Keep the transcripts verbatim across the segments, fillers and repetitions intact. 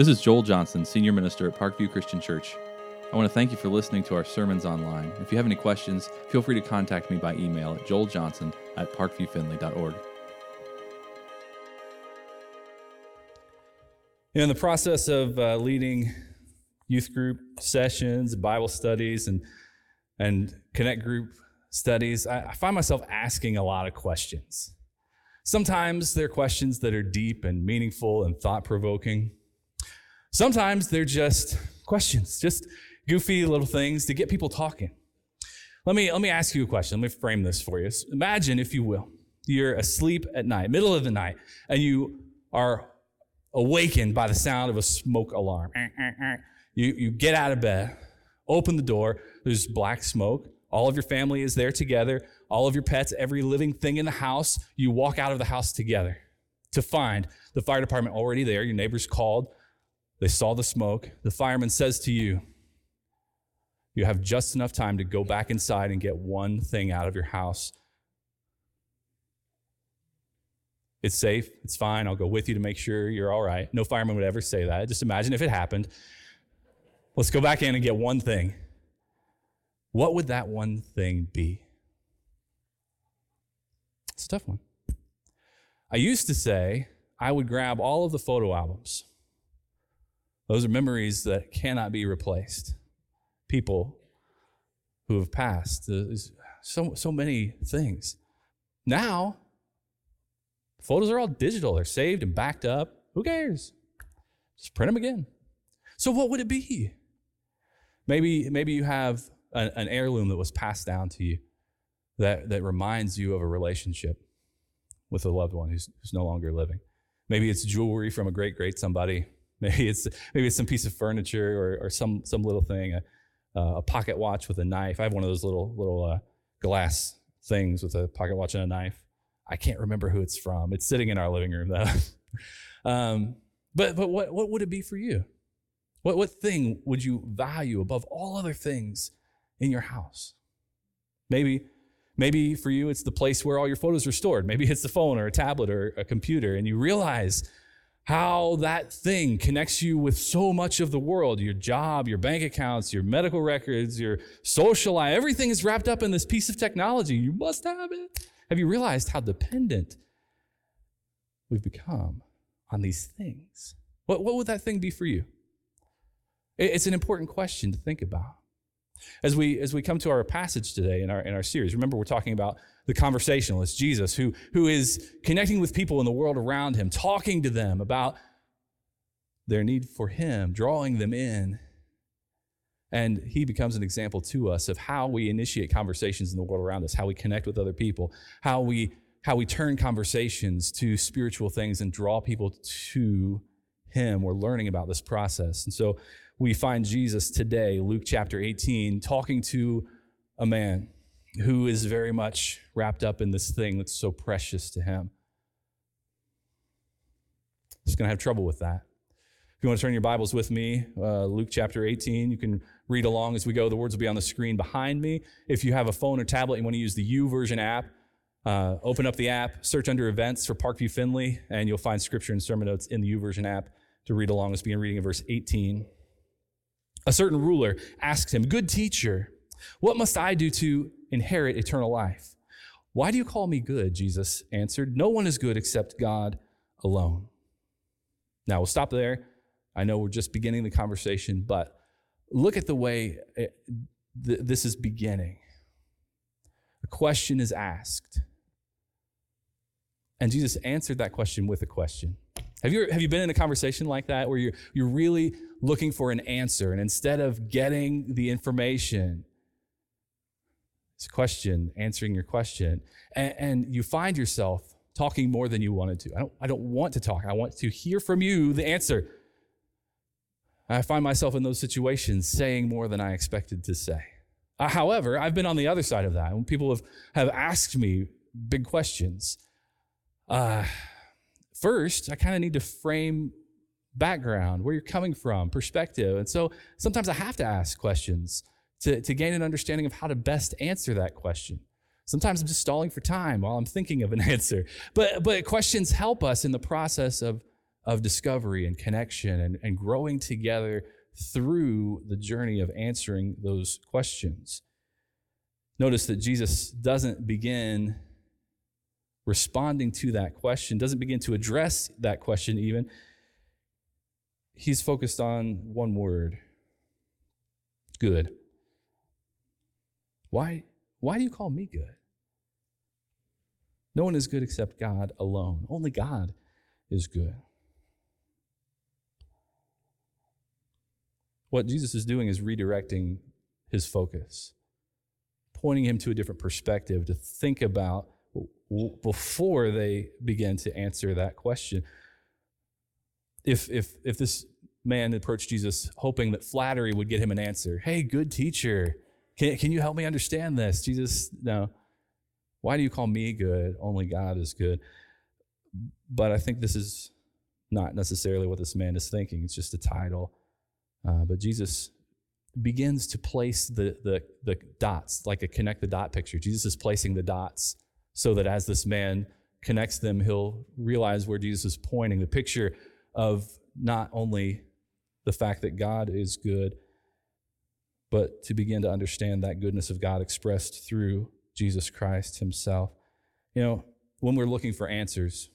This is Joel Johnson, Senior Minister at Parkview Christian Church. I want to thank you for listening to our sermons online. If you have any questions, feel free to contact me by email at joeljohnson at parkview finley dot org. In the process of uh, leading youth group sessions, Bible studies, and and connect group studies, I, I find myself asking a lot of questions. Sometimes they're questions that are deep and meaningful and thought-provoking. Sometimes they're just questions, just goofy little things to get people talking. Let me let me ask you a question. Let me frame this for you. Imagine, if you will, you're asleep at night, middle of the night, and you are awakened by the sound of a smoke alarm. You you get out of bed, open the door, there's black smoke, all of your family is there together, all of your pets, every living thing in the house. You walk out of the house together to find the fire department already there. Your neighbors called, they saw the smoke. The fireman says to you, you have just enough time to go back inside and get one thing out of your house. It's safe. It's fine. I'll go with you to make sure you're all right. No fireman would ever say that. Just imagine if it happened. Let's go back in and get one thing. What would that one thing be? It's a tough one. I used to say I would grab all of the photo albums. Those are memories that cannot be replaced. People who have passed. There's so, so many things. Now, photos are all digital. They're saved and backed up. Who cares? Just print them again. So what would it be? Maybe maybe you have an, an heirloom that was passed down to you that, that reminds you of a relationship with a loved one who's, who's no longer living. Maybe it's jewelry from a great, great somebody. Maybe it's maybe it's some piece of furniture or, or some some little thing, a, a pocket watch with a knife. I have one of those little, little uh, glass things with a pocket watch and a knife. I can't remember who it's from. It's sitting in our living room, though. um, but but what, what would it be for you? What what thing would you value above all other things in your house? Maybe maybe for you it's the place where all your photos are stored. Maybe it's the phone or a tablet or a computer, and you realize how that thing connects you with so much of the world, your job, your bank accounts, your medical records, your social life. Everything is wrapped up in this piece of technology. You must have it. Have you realized how dependent we've become on these things? What, what would that thing be for you? It's an important question to think about. As we as we come to our passage today in our in our series, remember we're talking about the conversationalist, Jesus, who, who is connecting with people in the world around him, talking to them about their need for him, drawing them in. And he becomes an example to us of how we initiate conversations in the world around us, how we connect with other people, how we how we turn conversations to spiritual things and draw people to him. We're learning about this process. And so we find Jesus today, Luke chapter eighteen, talking to a man who is very much wrapped up in this thing that's so precious to him. He's going to have trouble with that. If you want to turn your Bibles with me, uh, Luke chapter eighteen, you can read along as we go. The words will be on the screen behind me. If you have a phone or tablet and you want to use the YouVersion app, uh, open up the app, search under events for Parkview Finley, and you'll find scripture and sermon notes in the YouVersion app to read along as we begin reading in verse eighteen. A certain ruler asked him, "Good teacher, what must I do to inherit eternal life?" "Why do you call me good?" Jesus answered. "No one is good except God alone." Now we'll stop there. I know we're just beginning the conversation, but look at the way it, th- this is beginning. A question is asked. And Jesus answered that question with a question. Have you, have you been in a conversation like that where you're, you're really looking for an answer, and instead of getting the information, it's a question, answering your question, and, and you find yourself talking more than you wanted to. I don't, I don't want to talk. I want to hear from you the answer. I find myself in those situations saying more than I expected to say. Uh, however, I've been on the other side of that. When people have, have asked me big questions, uh, first, I kind of need to frame background, where you're coming from, perspective. And so sometimes I have to ask questions to, to gain an understanding of how to best answer that question. Sometimes I'm just stalling for time while I'm thinking of an answer. But, but questions help us in the process of of discovery and connection and, and growing together through the journey of answering those questions. Notice that Jesus doesn't begin responding to that question, doesn't begin to address that question even. He's focused on one word: good. Why, why do you call me good? No one is good except God alone. Only God is good. What Jesus is doing is redirecting his focus, pointing him to a different perspective to think about before they begin to answer that question. If if if this man approached Jesus hoping that flattery would get him an answer, hey, good teacher, can can you help me understand this? Jesus, no. Why do you call me good? Only God is good. But I think this is not necessarily what this man is thinking. It's just a title. Uh, but Jesus begins to place the, the the dots, like a connect the dot picture. Jesus is placing the dots so that as this man connects them, he'll realize where Jesus is pointing. The picture of not only the fact that God is good, but to begin to understand that goodness of God expressed through Jesus Christ himself. You know, when we're looking for answers,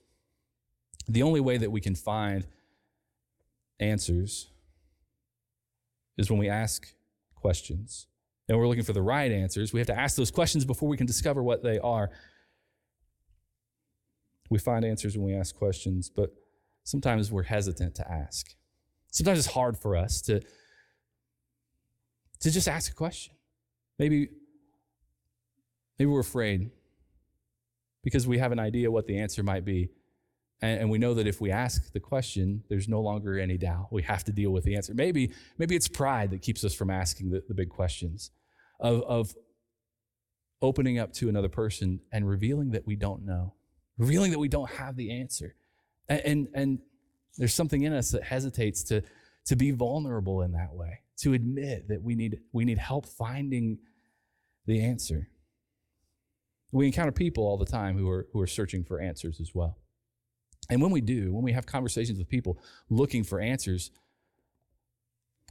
the only way that we can find answers is when we ask questions. And we're looking for the right answers. We have to ask those questions before we can discover what they are. We find answers when we ask questions, but sometimes we're hesitant to ask. Sometimes it's hard for us to, to just ask a question. Maybe, maybe we're afraid because we have an idea what the answer might be. And we know that if we ask the question, there's no longer any doubt. We have to deal with the answer. Maybe maybe it's pride that keeps us from asking the, the big questions, of, of opening up to another person and revealing that we don't know, revealing that we don't have the answer. And, and, and there's something in us that hesitates to, to be vulnerable in that way, to admit that we need, we need help finding the answer. We encounter people all the time who are, who are searching for answers as well. And when we do, when we have conversations with people looking for answers,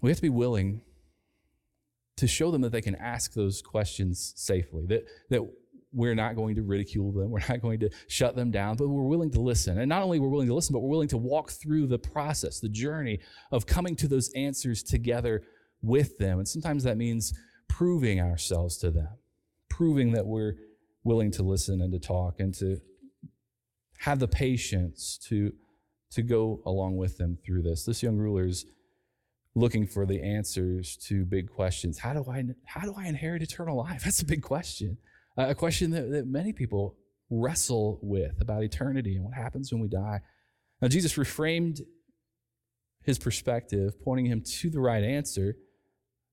we have to be willing to show them that they can ask those questions safely, that, that we're not going to ridicule them, we're not going to shut them down, but we're willing to listen. And not only we're willing to listen, but we're willing to walk through the process, the journey of coming to those answers together with them. And sometimes that means proving ourselves to them, proving that we're willing to listen and to talk and to have the patience to, to go along with them through this. This young ruler is looking for the answers to big questions. How do I, how do I inherit eternal life? That's a big question, uh, a question that, that many people wrestle with about eternity and what happens when we die. Now, Jesus reframed his perspective, pointing him to the right answer,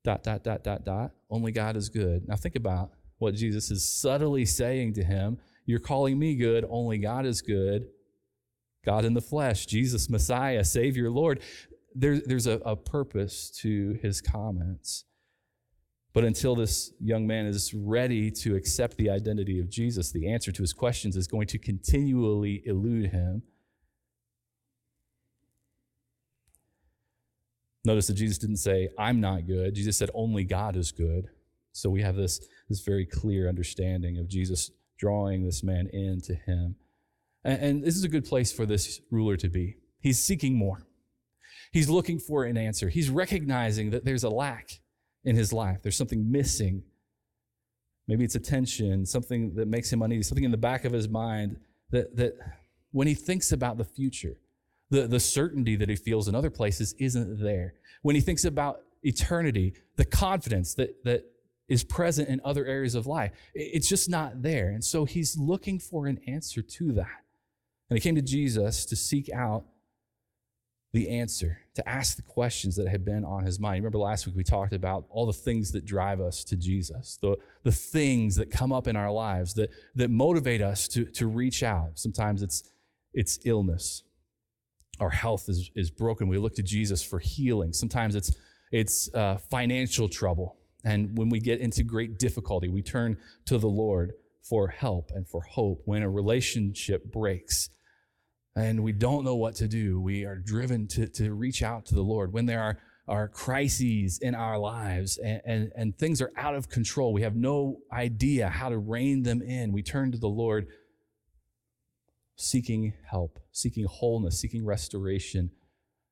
dot, dot, dot, dot, dot, only God is good. Now, think about what Jesus is subtly saying to him. You're calling me good, only God is good. God in the flesh, Jesus, Messiah, Savior, Lord. There, there's a, a purpose to his comments. But until this young man is ready to accept the identity of Jesus, the answer to his questions is going to continually elude him. Notice that Jesus didn't say, I'm not good. Jesus said, only God is good. So we have this, this very clear understanding of Jesus drawing this man into him. And, and this is a good place for this ruler to be. He's seeking more. He's looking for an answer. He's recognizing that there's a lack in his life. There's something missing. Maybe it's a tension, something that makes him uneasy, something in the back of his mind that, that when he thinks about the future, the, the certainty that he feels in other places isn't there. When he thinks about eternity, the confidence that that is present in other areas of life, it's just not there. And so he's looking for an answer to that. And he came to Jesus to seek out the answer, to ask the questions that had been on his mind. Remember last week we talked about all the things that drive us to Jesus, the, the things that come up in our lives that, that motivate us to, to reach out. Sometimes it's, it's illness. Our health is, is broken. We look to Jesus for healing. Sometimes it's, it's uh, financial trouble. And when we get into great difficulty, we turn to the Lord for help and for hope. When a relationship breaks, and we don't know what to do, we are driven to, to reach out to the Lord. When there are, are crises in our lives and, and, and things are out of control, we have no idea how to rein them in, we turn to the Lord seeking help, seeking wholeness, seeking restoration,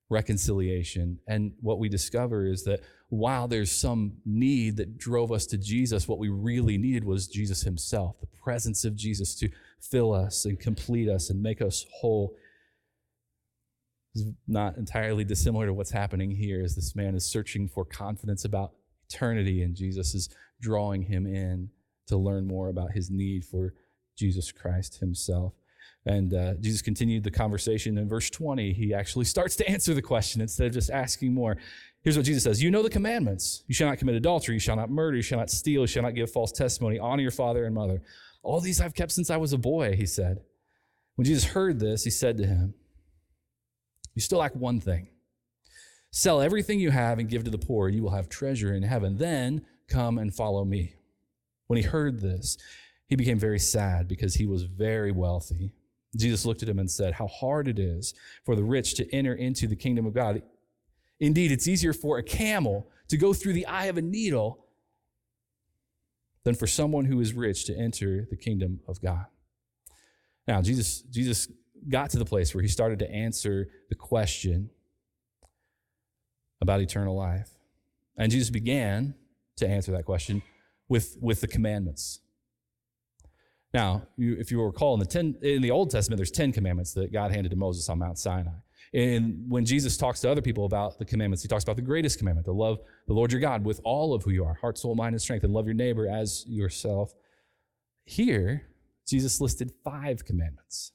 reconciliation. And what we discover is that while there's some need that drove us to Jesus, what we really needed was Jesus himself, the presence of Jesus to fill us and complete us and make us whole. It's not entirely dissimilar to what's happening here as this man is searching for confidence about eternity, and Jesus is drawing him in to learn more about his need for Jesus Christ himself. And uh, Jesus continued the conversation. In verse twenty, he actually starts to answer the question instead of just asking more. Here's what Jesus says. You know the commandments. You shall not commit adultery. You shall not murder. You shall not steal. You shall not give false testimony. Honor your father and mother. All these I've kept since I was a boy, he said. When Jesus heard this, he said to him, you still lack one thing. Sell everything you have and give to the poor, and you will have treasure in heaven. Then come and follow me. When he heard this, he became very sad because he was very wealthy. Jesus looked at him and said, how hard it is for the rich to enter into the kingdom of God. Indeed, it's easier for a camel to go through the eye of a needle than for someone who is rich to enter the kingdom of God. Now, Jesus, Jesus got to the place where he started to answer the question about eternal life. And Jesus began to answer that question with, with the commandments. Now, if you recall, in the ten, in the Old Testament, there's ten commandments that God handed to Moses on Mount Sinai. And when Jesus talks to other people about the commandments, he talks about the greatest commandment, to love the Lord your God with all of who you are, heart, soul, mind, and strength, and love your neighbor as yourself. Here, Jesus listed five commandments.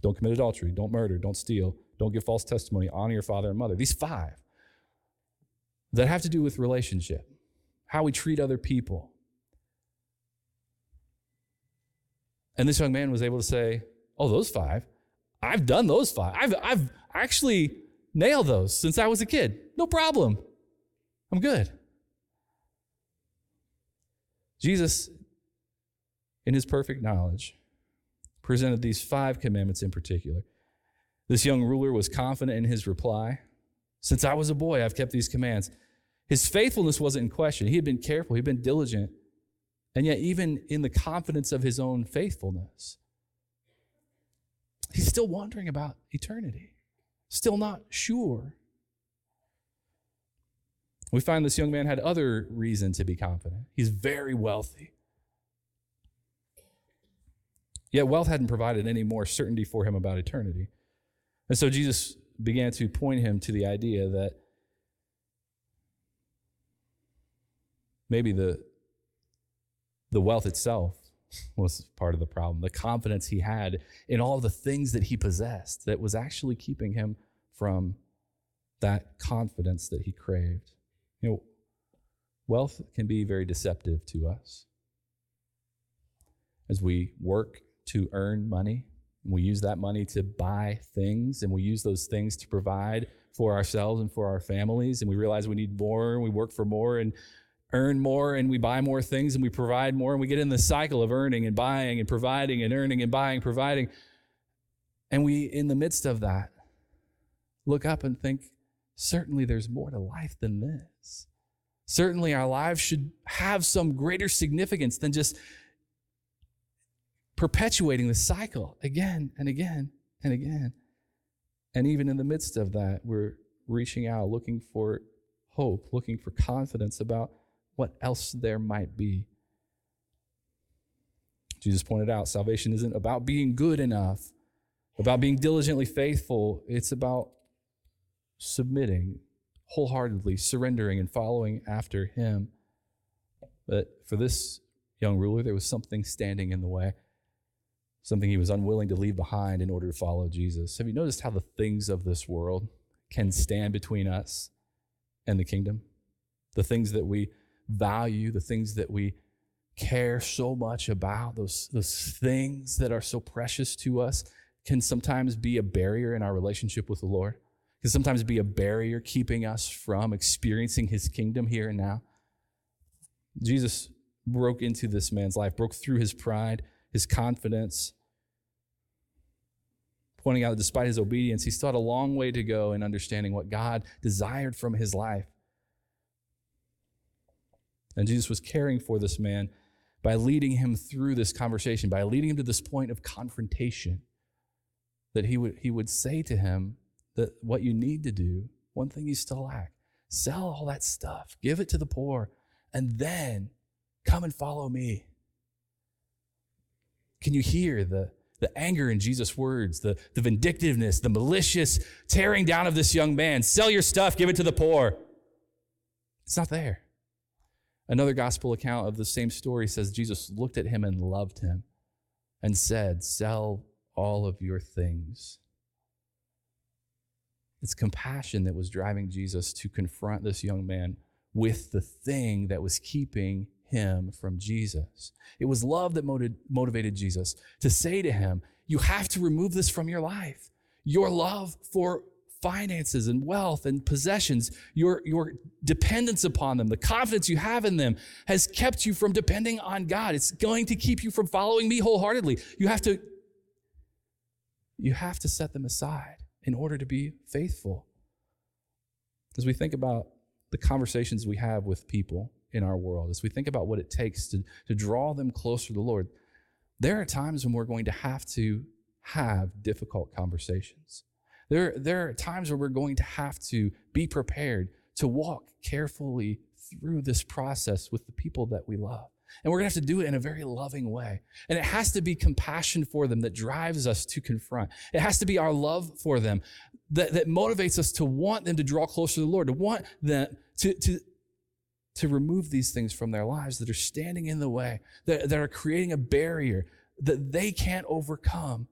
Don't commit adultery, don't murder, don't steal, don't give false testimony, honor your father and mother. These five that have to do with relationship. How we treat other people. And this young man was able to say, oh, those five, I've done those five. I've I've actually nailed those since I was a kid. No problem. I'm good. Jesus, in his perfect knowledge, presented these five commandments in particular. This young ruler was confident in his reply. Since I was a boy, I've kept these commands. His faithfulness wasn't in question. He had been careful. He'd been diligent. And yet, even in the confidence of his own faithfulness, he's still wondering about eternity, still not sure. We find this young man had other reason to be confident. He's very wealthy. Yet wealth hadn't provided any more certainty for him about eternity. And so Jesus began to point him to the idea that maybe the the wealth itself was part of the problem. The confidence he had in all the things that he possessed that was actually keeping him from that confidence that he craved. You know, wealth can be very deceptive to us. As we work to earn money, we use that money to buy things, and we use those things to provide for ourselves and for our families, and we realize we need more, and we work for more, and earn more, and we buy more things, and we provide more, and we get in the cycle of earning and buying and providing and earning and buying, providing. And we, in the midst of that, look up and think, certainly there's more to life than this. Certainly our lives should have some greater significance than just perpetuating the cycle again and again and again. And even in the midst of that, we're reaching out, looking for hope, looking for confidence about what else there might be. Jesus pointed out salvation isn't about being good enough, about being diligently faithful. It's about submitting wholeheartedly, surrendering, and following after him. But for this young ruler, there was something standing in the way, something he was unwilling to leave behind in order to follow Jesus. Have you noticed how the things of this world can stand between us and the kingdom? The things that we value, the things that we care so much about, those, those things that are so precious to us can sometimes be a barrier in our relationship with the Lord, can sometimes be a barrier keeping us from experiencing his kingdom here and now. Jesus broke into this man's life, broke through his pride, his confidence, pointing out that despite his obedience, he still had a long way to go in understanding what God desired from his life. And Jesus was caring for this man by leading him through this conversation, by leading him to this point of confrontation, that he would, he would say to him that what you need to do, one thing you still lack, sell all that stuff, give it to the poor, and then come and follow me. Can you hear the The anger in Jesus' words, the, the vindictiveness, the malicious tearing down of this young man? Sell your stuff, give it to the poor. It's not there. Another gospel account of the same story says Jesus looked at him and loved him and said, sell all of your things. It's compassion that was driving Jesus to confront this young man with the thing that was keeping him from Jesus. It was love that motiv- motivated Jesus to say to him, you have to remove this from your life. Your love for finances and wealth and possessions, your, your dependence upon them, the confidence you have in them has kept you from depending on God. It's going to keep you from following me wholeheartedly. You have to, you have to set them aside in order to be faithful. As we think about the conversations we have with people in our world, as we think about what it takes to, to draw them closer to the Lord, there are times when we're going to have to have difficult conversations. There, there are times where we're going to have to be prepared to walk carefully through this process with the people that we love. And we're going to have to do it in a very loving way. And it has to be compassion for them that drives us to confront. It has to be our love for them that, that motivates us to want them to draw closer to the Lord, to want them to, to to remove these things from their lives that are standing in the way, that, that are creating a barrier that they can't overcome.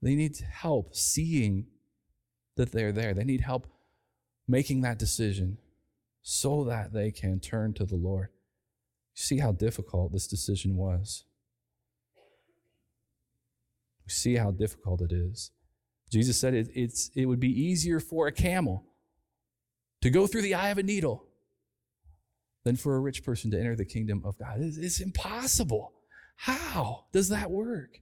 They need help seeing that they're there. They need help making that decision so that they can turn to the Lord. You see how difficult this decision was. You see how difficult it is. Jesus said it, it's, it would be easier for a camel to go through the eye of a needle than for a rich person to enter the kingdom of God. It's, it's impossible. How does that work?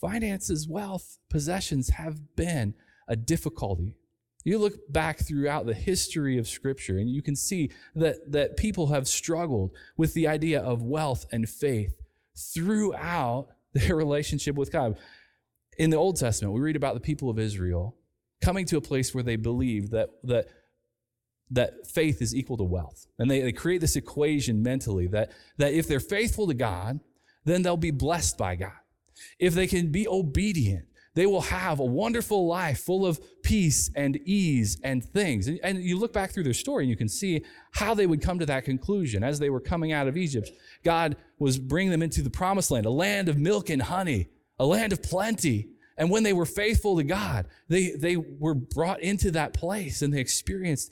Finances, wealth, possessions have been a difficulty. You look back throughout the history of Scripture and you can see that, that people have struggled with the idea of wealth and faith throughout their relationship with God. In the Old Testament, we read about the people of Israel coming to a place where they believed that, that that faith is equal to wealth. And they, they create this equation mentally that, that if they're faithful to God, then they'll be blessed by God. If they can be obedient, they will have a wonderful life full of peace and ease and things. And, and you look back through their story and you can see how they would come to that conclusion. As they were coming out of Egypt, God was bringing them into the promised land, a land of milk and honey, a land of plenty. And when they were faithful to God, they, they were brought into that place and they experienced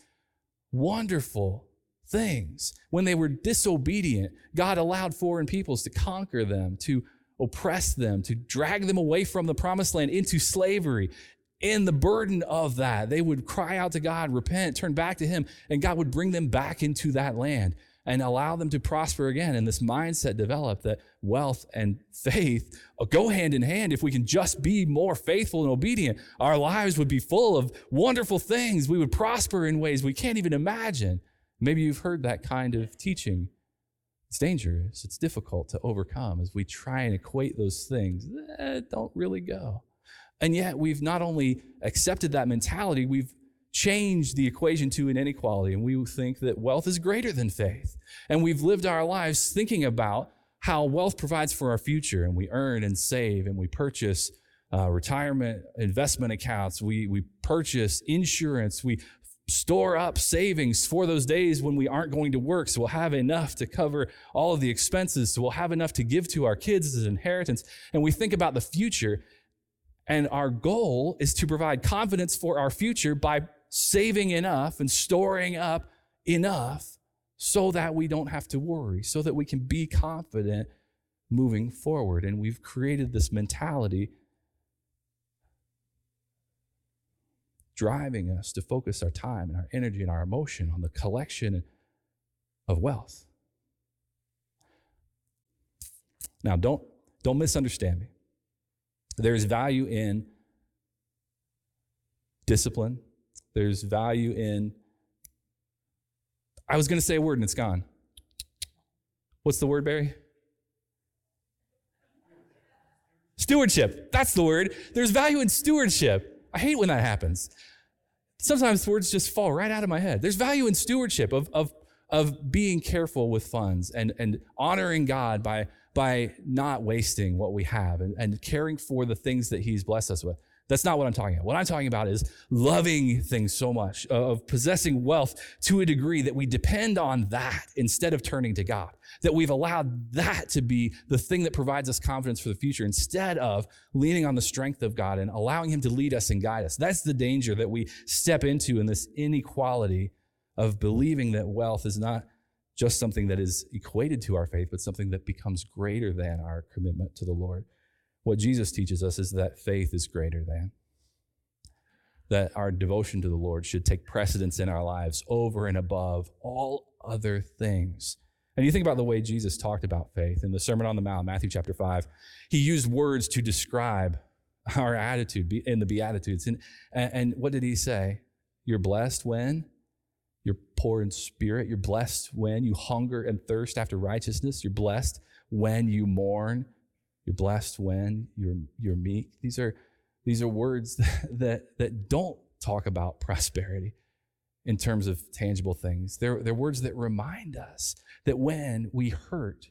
wonderful things. When they were disobedient, God allowed foreign peoples to conquer them, to oppress them, to drag them away from the promised land into slavery. In the burden of that, they would cry out to God, repent, turn back to him, and God would bring them back into that land and allow them to prosper again. And this mindset developed that wealth and faith go hand in hand. If we can just be more faithful and obedient, our lives would be full of wonderful things. We would prosper in ways we can't even imagine. Maybe you've heard that kind of teaching. It's dangerous. It's difficult to overcome as we try and equate those things that don't really go. And yet we've not only accepted that mentality, we've change the equation to an inequality, and we think that wealth is greater than faith. And we've lived our lives thinking about how wealth provides for our future, and we earn and save, and we purchase uh, retirement investment accounts, we, we purchase insurance, we store up savings for those days when we aren't going to work, so we'll have enough to cover all of the expenses, so we'll have enough to give to our kids as inheritance. And we think about the future, and our goal is to provide confidence for our future by saving enough and storing up enough so that we don't have to worry, so that we can be confident moving forward. And we've created this mentality driving us to focus our time and our energy and our emotion on the collection of wealth. Now, don't Don't misunderstand me. There's value in discipline. There's value in, I was going to say a word and it's gone. What's the word, Barry? Stewardship. That's the word. There's value in stewardship. I hate when that happens. Sometimes words just fall right out of my head. There's value in stewardship of of of being careful with funds and and honoring God by by not wasting what we have and, and caring for the things that he's blessed us with. That's not what I'm talking about. What I'm talking about is loving things so much, of possessing wealth to a degree that we depend on that instead of turning to God, that we've allowed that to be the thing that provides us confidence for the future instead of leaning on the strength of God and allowing him to lead us and guide us. That's the danger that we step into in this inequality of believing that wealth is not just something that is equated to our faith, but something that becomes greater than our commitment to the Lord. What Jesus teaches us is that faith is greater than, that our devotion to the Lord should take precedence in our lives over and above all other things. And you think about the way Jesus talked about faith in the Sermon on the Mount, Matthew chapter five, he used words to describe our attitude in the Beatitudes. And, and what did he say? You're blessed when you're poor in spirit. You're blessed when you hunger and thirst after righteousness. You're blessed when you mourn. You're blessed when you're you're meek. These are these are words that, that that don't talk about prosperity in terms of tangible things. They're they're words that remind us that when we hurt,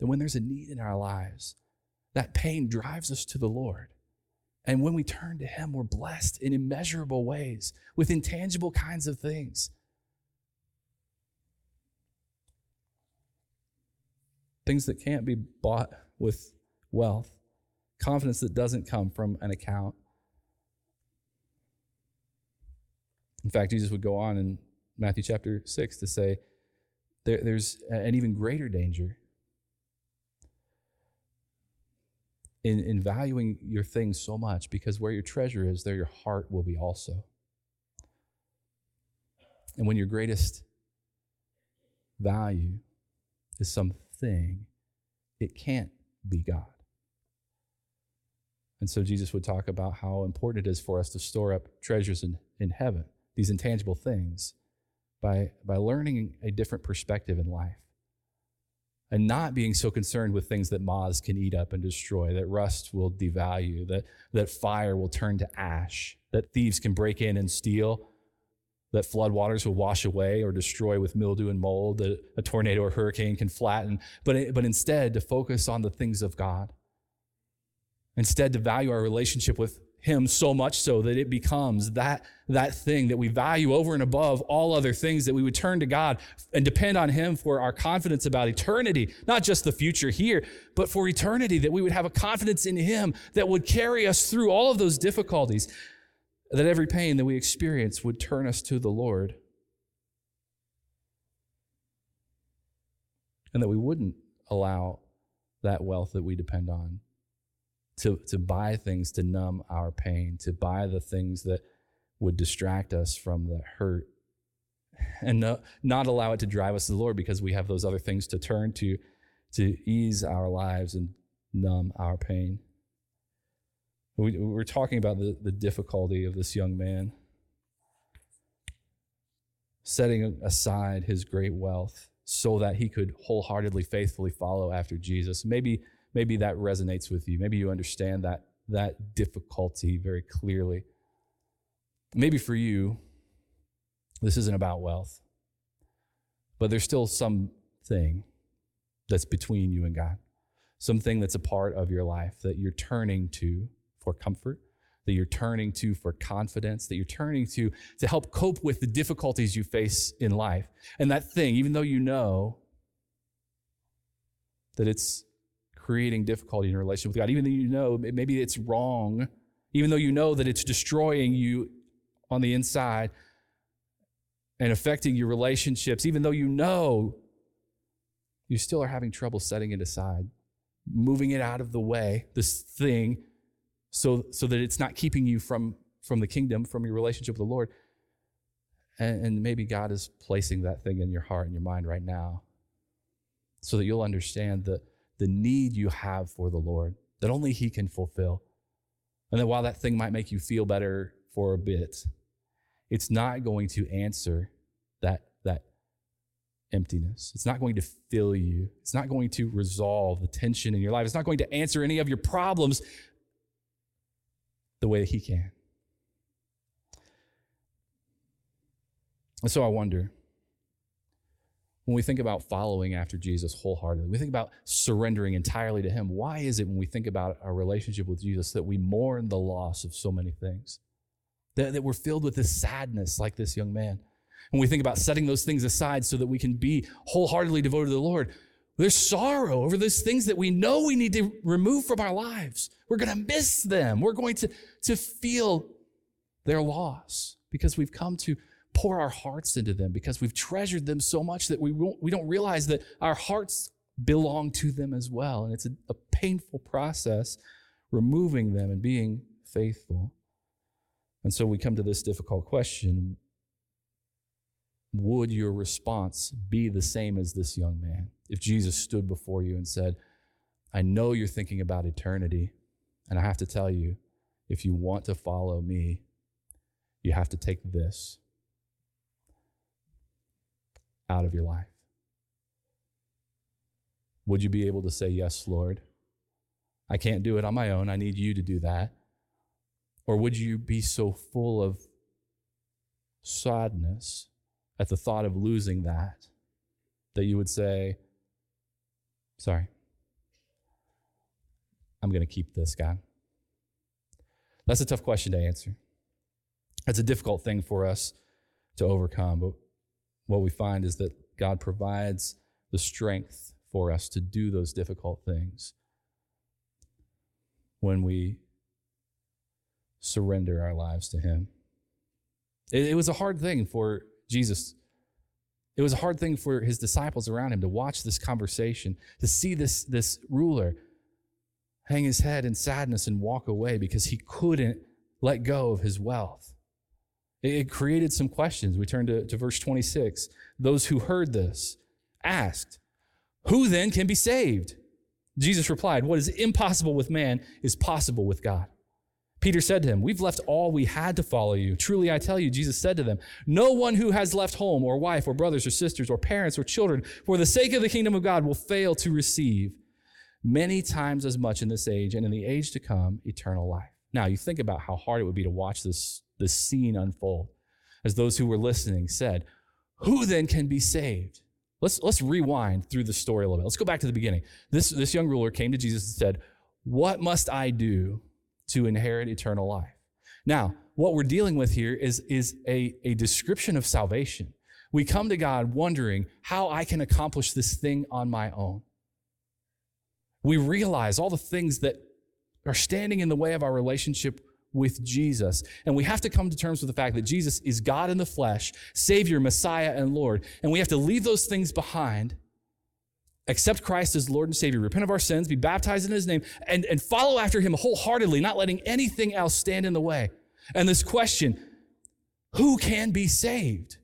that when there's a need in our lives, that pain drives us to the Lord. And when we turn to him, we're blessed in immeasurable ways with intangible kinds of things. Things that can't be bought with wealth, confidence that doesn't come from an account. In fact, Jesus would go on in Matthew chapter six to say there, there's an even greater danger in, in valuing your things so much, because where your treasure is, there your heart will be also. And when your greatest value is something, thing, it can't be God. And so Jesus would talk about how important it is for us to store up treasures in, in heaven, these intangible things, by, by learning a different perspective in life and not being so concerned with things that moths can eat up and destroy, that rust will devalue, that, that fire will turn to ash, that thieves can break in and steal, that floodwaters will wash away or destroy with mildew and mold, that a tornado or hurricane can flatten, but, but instead to focus on the things of God. Instead to value our relationship with him so much so that it becomes that, that thing that we value over and above all other things, that we would turn to God and depend on him for our confidence about eternity, not just the future here, but for eternity, that we would have a confidence in him that would carry us through all of those difficulties, that every pain that we experience would turn us to the Lord, and that we wouldn't allow that wealth that we depend on to, to buy things to numb our pain, to buy the things that would distract us from the hurt, and no, not allow it to drive us to the Lord, because we have those other things to turn to to ease our lives and numb our pain. We were talking about the, the difficulty of this young man setting aside his great wealth so that he could wholeheartedly, faithfully follow after Jesus. Maybe, maybe that resonates with you. Maybe you understand that, that difficulty very clearly. Maybe for you, this isn't about wealth, but there's still something that's between you and God, something that's a part of your life that you're turning to for comfort, that you're turning to for confidence, that you're turning to to help cope with the difficulties you face in life. And that thing, even though you know that it's creating difficulty in your relationship with God, even though you know maybe it's wrong, even though you know that it's destroying you on the inside and affecting your relationships, even though you know, you still are having trouble setting it aside, moving it out of the way, this thing, So, so that it's not keeping you from, from the kingdom, from your relationship with the Lord. And, and maybe God is placing that thing in your heart and your mind right now so that you'll understand the, the need you have for the Lord that only He can fulfill. And then while that thing might make you feel better for a bit, it's not going to answer that, that emptiness. It's not going to fill you. It's not going to resolve the tension in your life. It's not going to answer any of your problems the way that He can. And so I wonder, when we think about following after Jesus wholeheartedly, we think about surrendering entirely to Him. Why is it when we think about our relationship with Jesus that we mourn the loss of so many things? That, that we're filled with this sadness like this young man. When we think about setting those things aside so that we can be wholeheartedly devoted to the Lord, there's sorrow over those things that we know we need to remove from our lives. We're going to miss them. We're going to, to feel their loss because we've come to pour our hearts into them, because we've treasured them so much that we won't, we don't realize that our hearts belong to them as well. And it's a, a painful process removing them and being faithful. And so we come to this difficult question: would your response be the same as this young man? If Jesus stood before you and said, I know you're thinking about eternity, and I have to tell you, if you want to follow me, you have to take this out of your life. Would you be able to say, yes, Lord, I can't do it on my own. I need you to do that. Or would you be so full of sadness at the thought of losing that, that you would say, sorry, I'm going to keep this, God? That's a tough question to answer. That's a difficult thing for us to overcome, but what we find is that God provides the strength for us to do those difficult things when we surrender our lives to Him. It, it was a hard thing for Jesus. It was a hard thing for His disciples around Him to watch this conversation, to see this, this ruler hang his head in sadness and walk away because he couldn't let go of his wealth. It created some questions. We turn to, to verse twenty-six. Those who heard this asked, who then can be saved? Jesus replied, what is impossible with man is possible with God. Peter said to him, we've left all we had to follow you. Truly, I tell you, Jesus said to them, no one who has left home or wife or brothers or sisters or parents or children for the sake of the kingdom of God will fail to receive many times as much in this age and in the age to come, eternal life. Now, you think about how hard it would be to watch this the scene unfold, as those who were listening said, who then can be saved? Let's, let's rewind through the story a little bit. Let's go back to the beginning. This, this young ruler came to Jesus and said, what must I do to inherit eternal life? Now, what we're dealing with here is, is a, a description of salvation. We come to God wondering how I can accomplish this thing on my own. We realize all the things that are standing in the way of our relationship with Jesus. And we have to come to terms with the fact that Jesus is God in the flesh, Savior, Messiah, and Lord. And we have to leave those things behind, accept Christ as Lord and Savior, repent of our sins, be baptized in His name, and, and follow after Him wholeheartedly, not letting anything else stand in the way. And this question, who can be saved,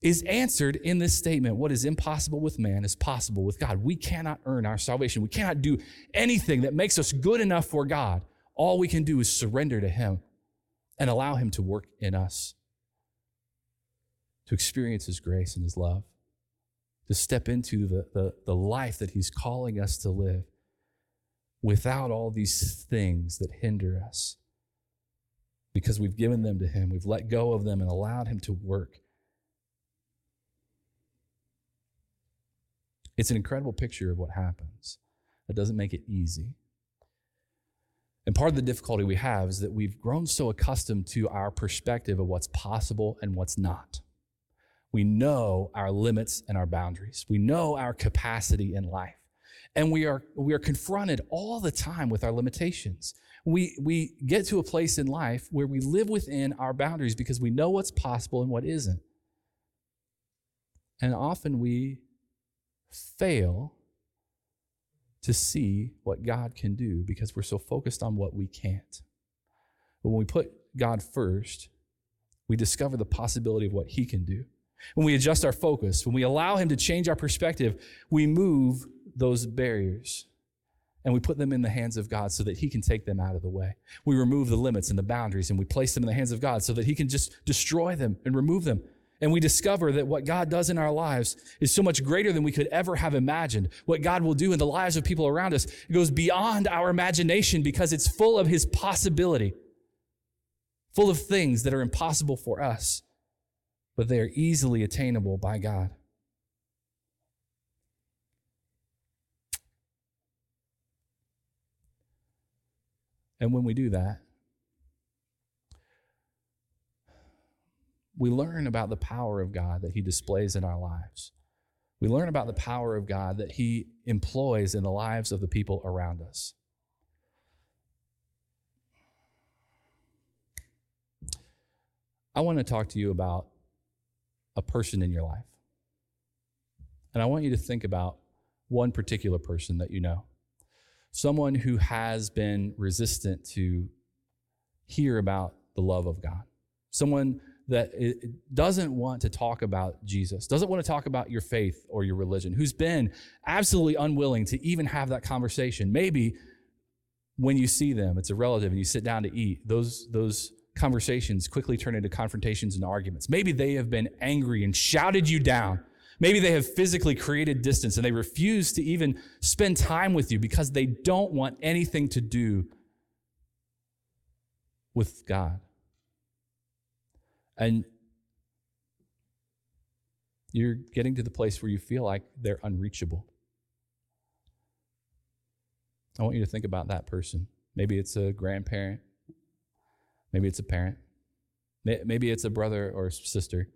is answered in this statement. What is impossible with man is possible with God. We cannot earn our salvation. We cannot do anything that makes us good enough for God. All we can do is surrender to Him and allow Him to work in us, to experience His grace and His love, to step into the, the, the life that He's calling us to live without all these things that hinder us, because we've given them to Him. We've let go of them and allowed Him to work. It's an incredible picture of what happens. That doesn't make it easy. And part of the difficulty we have is that we've grown so accustomed to our perspective of what's possible and what's not. We know our limits and our boundaries. We know our capacity in life. And we are we are confronted all the time with our limitations. We, we get to a place in life where we live within our boundaries because we know what's possible and what isn't. And often we fail to see what God can do because we're so focused on what we can't. But when we put God first, we discover the possibility of what He can do. When we adjust our focus, when we allow him to change our perspective, we move those barriers and we put them in the hands of God so that he can take them out of the way. We remove the limits and the boundaries and we place them in the hands of God so that he can just destroy them and remove them. And we discover that what God does in our lives is so much greater than we could ever have imagined. What God will do in the lives of people around us, it goes beyond our imagination because it's full of his possibility, full of things that are impossible for us, but they are easily attainable by God. And when we do that, we learn about the power of God that he displays in our lives. We learn about the power of God that he employs in the lives of the people around us. I want to talk to you about a person in your life. And I want you to think about one particular person that you know. Someone who has been resistant to hear about the love of God. Someone that doesn't want to talk about Jesus, doesn't want to talk about your faith or your religion, who's been absolutely unwilling to even have that conversation. Maybe when you see them, it's a relative and you sit down to eat, those, those conversations quickly turn into confrontations and arguments. Maybe they have been angry and shouted you down. Maybe they have physically created distance and they refuse to even spend time with you because they don't want anything to do with God. And you're getting to the place where you feel like they're unreachable. I want you to think about that person. Maybe it's a grandparent. Maybe it's a parent. Maybe it's a brother or a sister.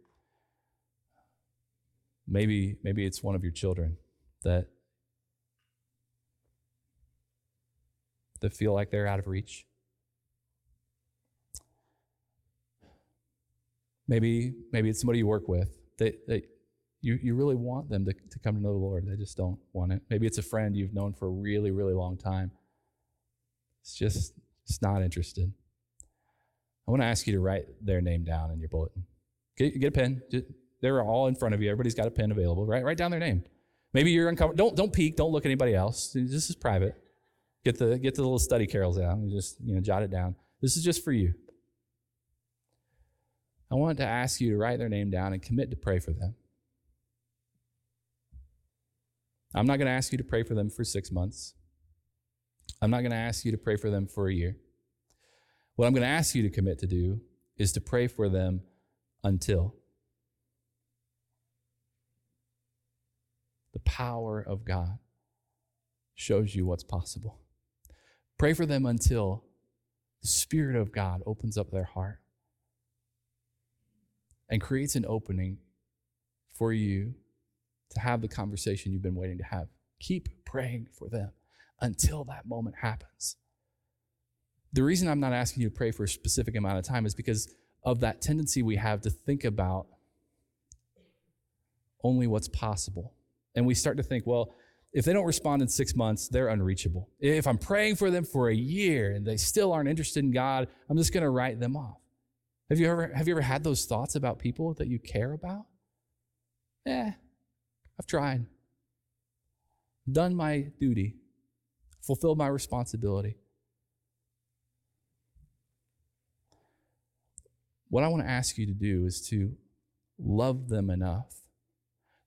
Maybe, maybe it's one of your children that, that feel like they're out of reach. Maybe maybe it's somebody you work with. They, they, you, you really want them to, to come to know the Lord. They just don't want it. Maybe it's a friend you've known for a really, really long time. It's just it's not interested. I want to ask you to write their name down in your bulletin. Get, get a pen. Just, they're all in front of you. Everybody's got a pen available, right? Write down their name. Maybe you're uncomfortable. Don't, don't peek. Don't look at anybody else. This is private. Get the, get the little study carols out and just, you know, jot it down. This is just for you. I want to ask you to write their name down and commit to pray for them. I'm not going to ask you to pray for them for six months. I'm not going to ask you to pray for them for a year. What I'm going to ask you to commit to do is to pray for them until. The power of God shows you what's possible. Pray for them until the Spirit of God opens up their heart and creates an opening for you to have the conversation you've been waiting to have. Keep praying for them until that moment happens. The reason I'm not asking you to pray for a specific amount of time is because of that tendency we have to think about only what's possible. And we start to think, well, if they don't respond in six months, they're unreachable. If I'm praying for them for a year and they still aren't interested in God, I'm just going to write them off. Have you ever have you ever had those thoughts about people that you care about? Eh, I've tried. Done my duty. Fulfilled my responsibility. What I want to ask you to do is to love them enough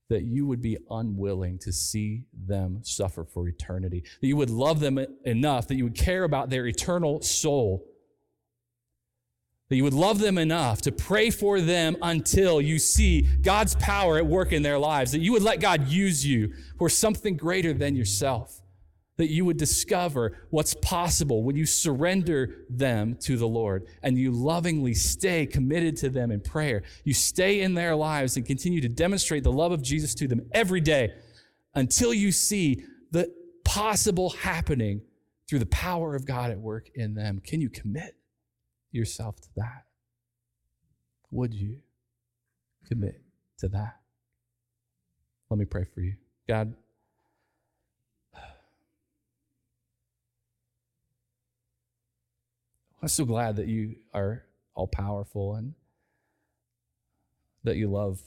that you would be unwilling to see them suffer for eternity. That you would love them enough that you would care about their eternal soul. That you would love them enough to pray for them until you see God's power at work in their lives. That you would let God use you for something greater than yourself. That you would discover what's possible when you surrender them to the Lord and you lovingly stay committed to them in prayer. You stay in their lives and continue to demonstrate the love of Jesus to them every day until you see the possible happening through the power of God at work in them. Can you commit yourself to that? Would you commit to that? Let me pray for you. God, I'm so glad that you are all powerful and that you love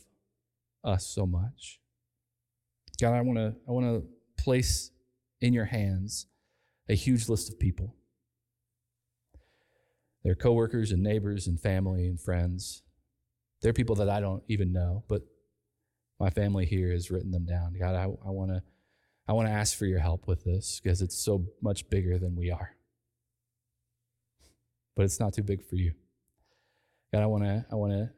us so much. God, I want to I want to place in your hands a huge list of people. They're coworkers and neighbors and family and friends. They're people that I don't even know, but my family here has written them down. God, I, I want to I want to ask for your help with this because it's so much bigger than we are. But it's not too big for you. God, I want to I want to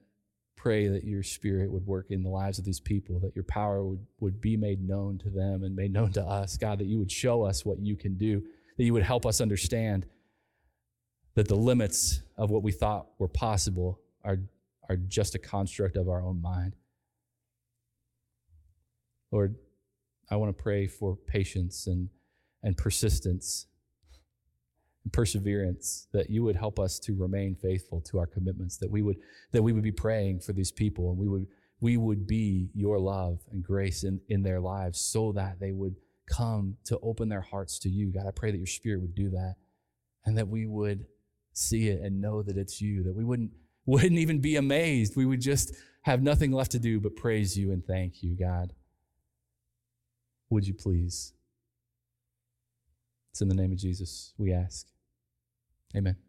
pray that your spirit would work in the lives of these people, that your power would, would be made known to them and made known to us. God, that you would show us what you can do, that you would help us understand that the limits of what we thought were possible are, are just a construct of our own mind. Lord, I want to pray for patience and, and persistence and perseverance, that you would help us to remain faithful to our commitments, that we would that we would be praying for these people, and we would we would be your love and grace in, in their lives so that they would come to open their hearts to you. God, I pray that your spirit would do that, and that we would see it and know that it's you, that we wouldn't wouldn't even be amazed. We would just have nothing left to do but praise you and thank you, God. Would you please? It's in the name of Jesus we ask. Amen.